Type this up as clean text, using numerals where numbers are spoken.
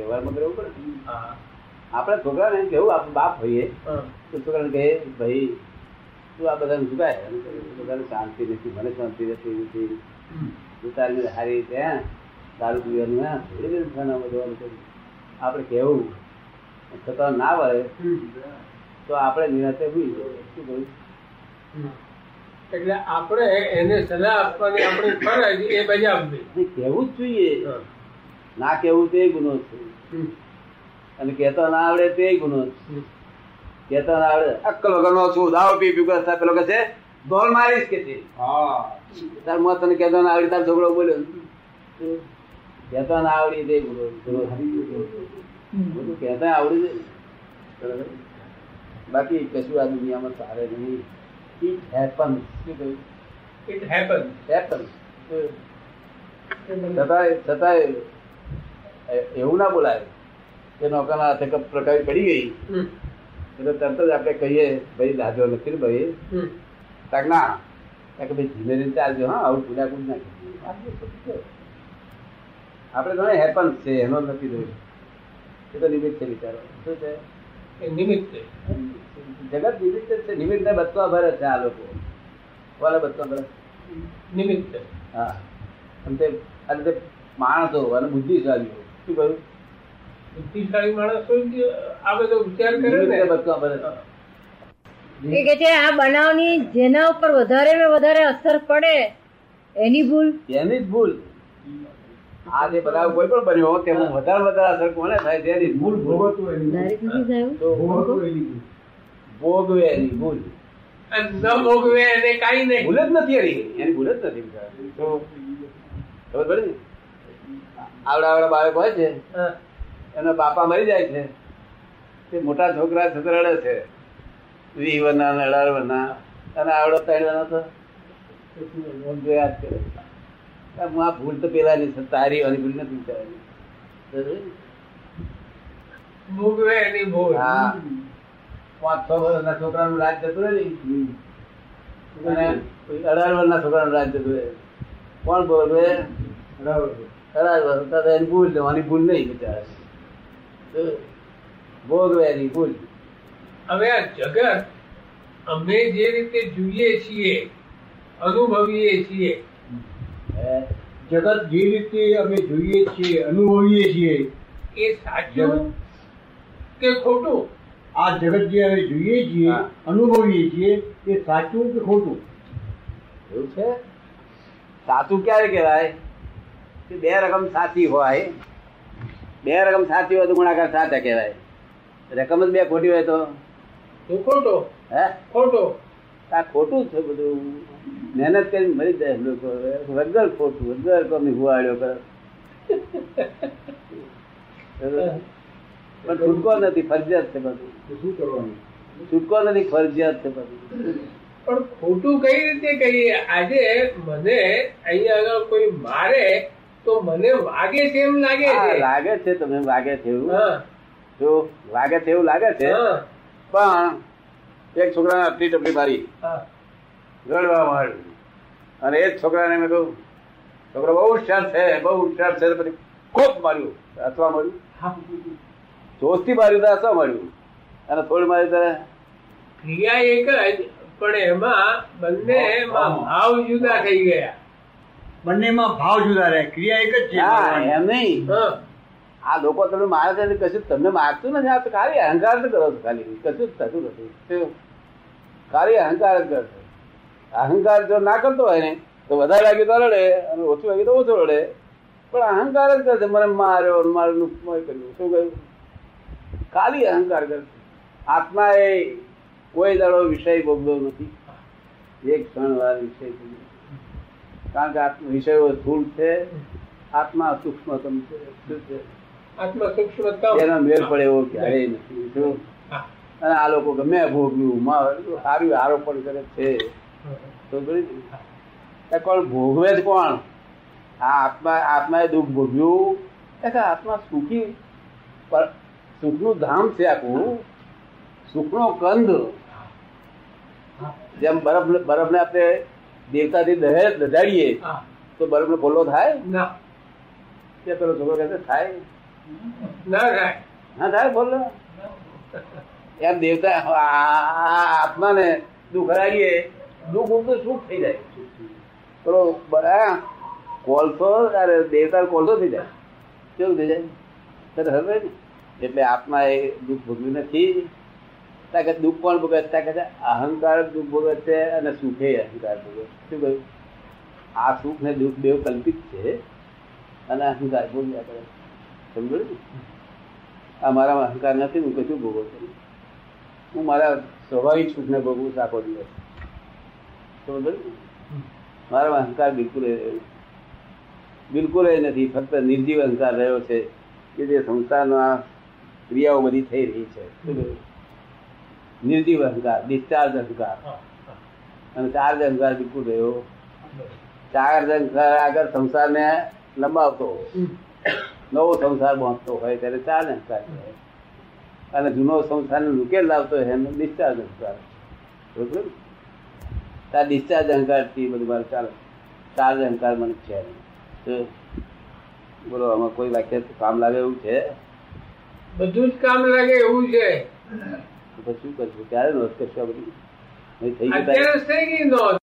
વ્યવહારમાં રહેવું પડે. આપણા છોકરાને કેવું, આપણે બાપ હોઈએ તો છોકરાને કહે ભાઈ તું આ બધાને જુગાય, બધાને શાંતિ નથી, મને શાંતિ નથી, તું તારી હારી ત્યાં દારૂ પીવાનું એવી રીતે આપણે કહેવું છતાં ના વળે તો આપણે નિરાતે ભૂલી જઈએ. શું કહ્યું? એટલે આપણે એને સલાહ આપવાની આપણે ફરજ એ બજાવવી, કહેવું જ જોઈએ. ના કહેવું તે ગુનો છે, અને કહેતો ના આવડે તે ગુનો છે. કહેતો ના આવડે, અક્કલ વગરનો છું, દાવ પી પીગર થાય, પેલો કહે છે ઢોલ મારીશ કે છે. હા તાર મત તને કહેતો ના આવડી, તાર ઝઘડો બોલ્યો, કહેતો ના આવડી તે ગુનો. બધું કહેતા આવડી જાય, બાકી કશું આ દુનિયામાં સારે નહીં. It happens. It happens. Happens. છતાંય એવું ના બોલાય કે નોકરના હાથે પ્રકાવી પડી ગઈ એટલે તરત જ આપણે કહીએ ભાઈ દાદો નથી ને ભાઈ તાક ના કે ભાઈ ધીમે ધીમે ચાલજો. હા આવું પૂજાકુંજ ના કીધું આપણે તો હેપન્સ છે એનો નથી જોયું, એ તો નિમિત્ત છે. વિચારો શું છે? નિમિત્ત છે, જગત નિમિત્ત છે. નિમિત્ત ને બચવા ભરે છે આ લોકો, વાલે બચવા ભરે નિમિત્ત. હા અને તે માણસો અને બુદ્ધિશાળીઓ શું કહ્યું? બુદ્ધિશાળી માણસો આ બધો વિચાર કરે ને બચવા ભરે એ કે છે. આ બનાવની જેના ઉપર વધારે ને વધારે અસર પડે એની ભૂલ, એની જ ભૂલ. આ જે બનાવ કોઈ પણ બન્યો તેમાં વધારે વધારે અસર કોને થાય? જેની ભૂલ ભોગવતું એની ભોગવે એની ભૂલ, ન ભોગવે એને કાંઈ નહીં, ભૂલ જ નથી એની, એની ભૂલ જ નથી. ખબર પડે ને? આવડા આવડા બાળક હોય છે, એના બાપા મરી જાય છે, તે મોટા છોકરા છતરડે છે 20 વર્ષના 18 વર્ષના, અને આવડો 3 વર્ષનો તો જોયા જ કરે. આ ભૂલ તો પેલા નહીં, તારી એની ભૂલ નથી વિચારવાની. 5-6 વર્ષના છોકરાનું રાજ જતું રહે ને, 18 વર્ષના છોકરાનું રાજ જતું રહે, કોણ બોલવે? 18 વર્ષ એની ભૂલ, એની ભૂલ નહીં બિચારા, ભોગવે એની ભૂલ. હવે આ જગત અમે જે રીતે જોઈએ છીએ, અનુભવીએ છીએ, જગત જે રીતે અમે જોઈએ છીએ, અનુભવીએ છીએ, એ સાચું કે ખોટું? આ જગત જે અમે જોઈએ છીએ, અનુભવીએ છીએ, એ સાચું કે ખોટું? એવું છે. સાચું ક્યારે કહેવાય? કે બે રકમ સાચી હોય, બે રકમ સાચી હોય તો ગુણાકાર સાચા કહેવાય. રકમ જ બે ખોટી હોય તો ખોટો. હે ખોટો? આ ખોટું છે બધું. મહેનત કરીને મરી જાય લોકો, વગર ખોટું, વગર કોમી હુવાડ્યો કરે, પણ છૂટકો નથી, ફરજિયાત છે બધું. શું કરવાનું? છૂટકો નથી, ફરજિયાત છે બધું. પણ ખોટું કઈ રીતે કહીએ? આજે મને અહીંયા આગળ કોઈ મારે તો મને વાગે છે એમ લાગે છે. લાગે છે તમને વાગે છે એવું? જો વાગે છે એવું લાગે છે, પણ એક છોકરાને આટલી ટપલી મારી રડવા માંડ્યું, અને એ જ છોકરાને મેં કહ્યું છોકરો બહુ હોશિયાર છે, બહુ હોશિયાર છે, પછી ખોટ માર્યું, હસવા મળ્યું, જોશથી માર્યું તો હસવા મળ્યું, અને થોડું માર્યું ત્યારે ક્રિયા એક જ, પણ એમાં બંનેમાં ભાવ જુદા થઈ ગયા. બંનેમાં ભાવ જુદા રહે, ક્રિયા એક જ છે. હા એમ નહીં, આ લોકો તમને મારે છે કશું તમને મારતું નથી, આ તો ખાલી અહંકાર જ કરો છો, ખાલી કશું જ થતું નથી, ખાલી અહંકાર જ કરશો. અહંકાર જો ના કરતો હોય ને તો વધારે લાગ્યું તો રડે, અને ઓછું લાગ્યું તો ઓછું રડે, પણ અહંકાર જ કરશે. મને માર્યો, મારું નુકસાન કર્યું, શું કહ્યું? ખાલી અહંકાર કરશે. આત્મા એ કોઈ દાડો વિષય ભોગવ્યો નથી, એક ક્ષણ વાર વિષય ભોગવ્યો, કારણ કે આત્મા વિષયો સ્થૂળ છે, આત્મા સૂક્ષ્મતમ છે. શું છે? આત્મા સૂક્ષ્મતમ, એનો મેળ પડે એવો ક્યારેય નથી. શું? અને આ લોકો ગમે ભોગવ્યું, સારું આરોપણ કરે છે. કોણ ભોગવે જ? કોણ? આ આત્મા. આત્માએ દુઃખ ભોગવ્યું, આત્મા સુખી, સુખનું ધામ છે આખું, સુખનો કંદ. જેમ બરફને આપણે દેવતાથી દજાડીએ તો બરફનો પોલો થાય? પેલો છોકરો કહે થાય ના થાય બોલ એમ દેવતા આત્મા ને દુઃખ હરાવીએ દુઃખ ઉગતું સુખ થઈ જાય તો બરા કોલસો અરે દેવતા કોલસો થઈ જાય કેવું થઈ જાય સર હવે ને એટલે આત્મા એ દુઃખ ભોગવ્યું નથી. તાકાત દુઃખ કોણ ભોગવે તાકાત અહંકાર દુઃખ ભોગવે છે અને સુખે અહંકાર ભોગવે શું કહ્યું આ સુખ ને દુઃખ બેવ કલ્પિત છે અને અહંકાર ભોગવ્યા કરે સમજો ને આ મારામાં અહંકાર નથી હું કશું ભોગવું છું હું મારા સ્વાભાવિક સુખને ભોગવું છું આખો દિવસ સમજો ને મારામાં અહંકાર બિલકુલ એ નથી ફક્ત નિર્જીવ અહંકાર રહ્યો છે કે જે સંસારમાં ક્રિયાઓ બધી થઈ રહી છે નિર્જીવ અહંકાર ડિસ્ચાર્જ અહંકાર અને ચાર્જ અહંકાર બિલકુલ રહ્યો ચાર્જ અહંકાર આગળ સંસારને લંબાવતો નવો સંસાર બાંધતો હોય ત્યારે ચાર્જ અહંકાર અને જૂનો સંસારને ઉકેલ લાવતો હોય એનો ડિસ્ચાર્જ અહંકાર બરોબર ત્યાં ડિસ્ચાર્જ અહંકારથી બધું મારે ચાલે ચાર્જ અહંકાર મને છે બોલો આમાં કોઈ વાક્ય કામ લાગે એવું છે બધું જ કામ લાગે એવું છે પછી શું કરશું ક્યારે નોંધ કરશું આ બધી થઈ ગઈ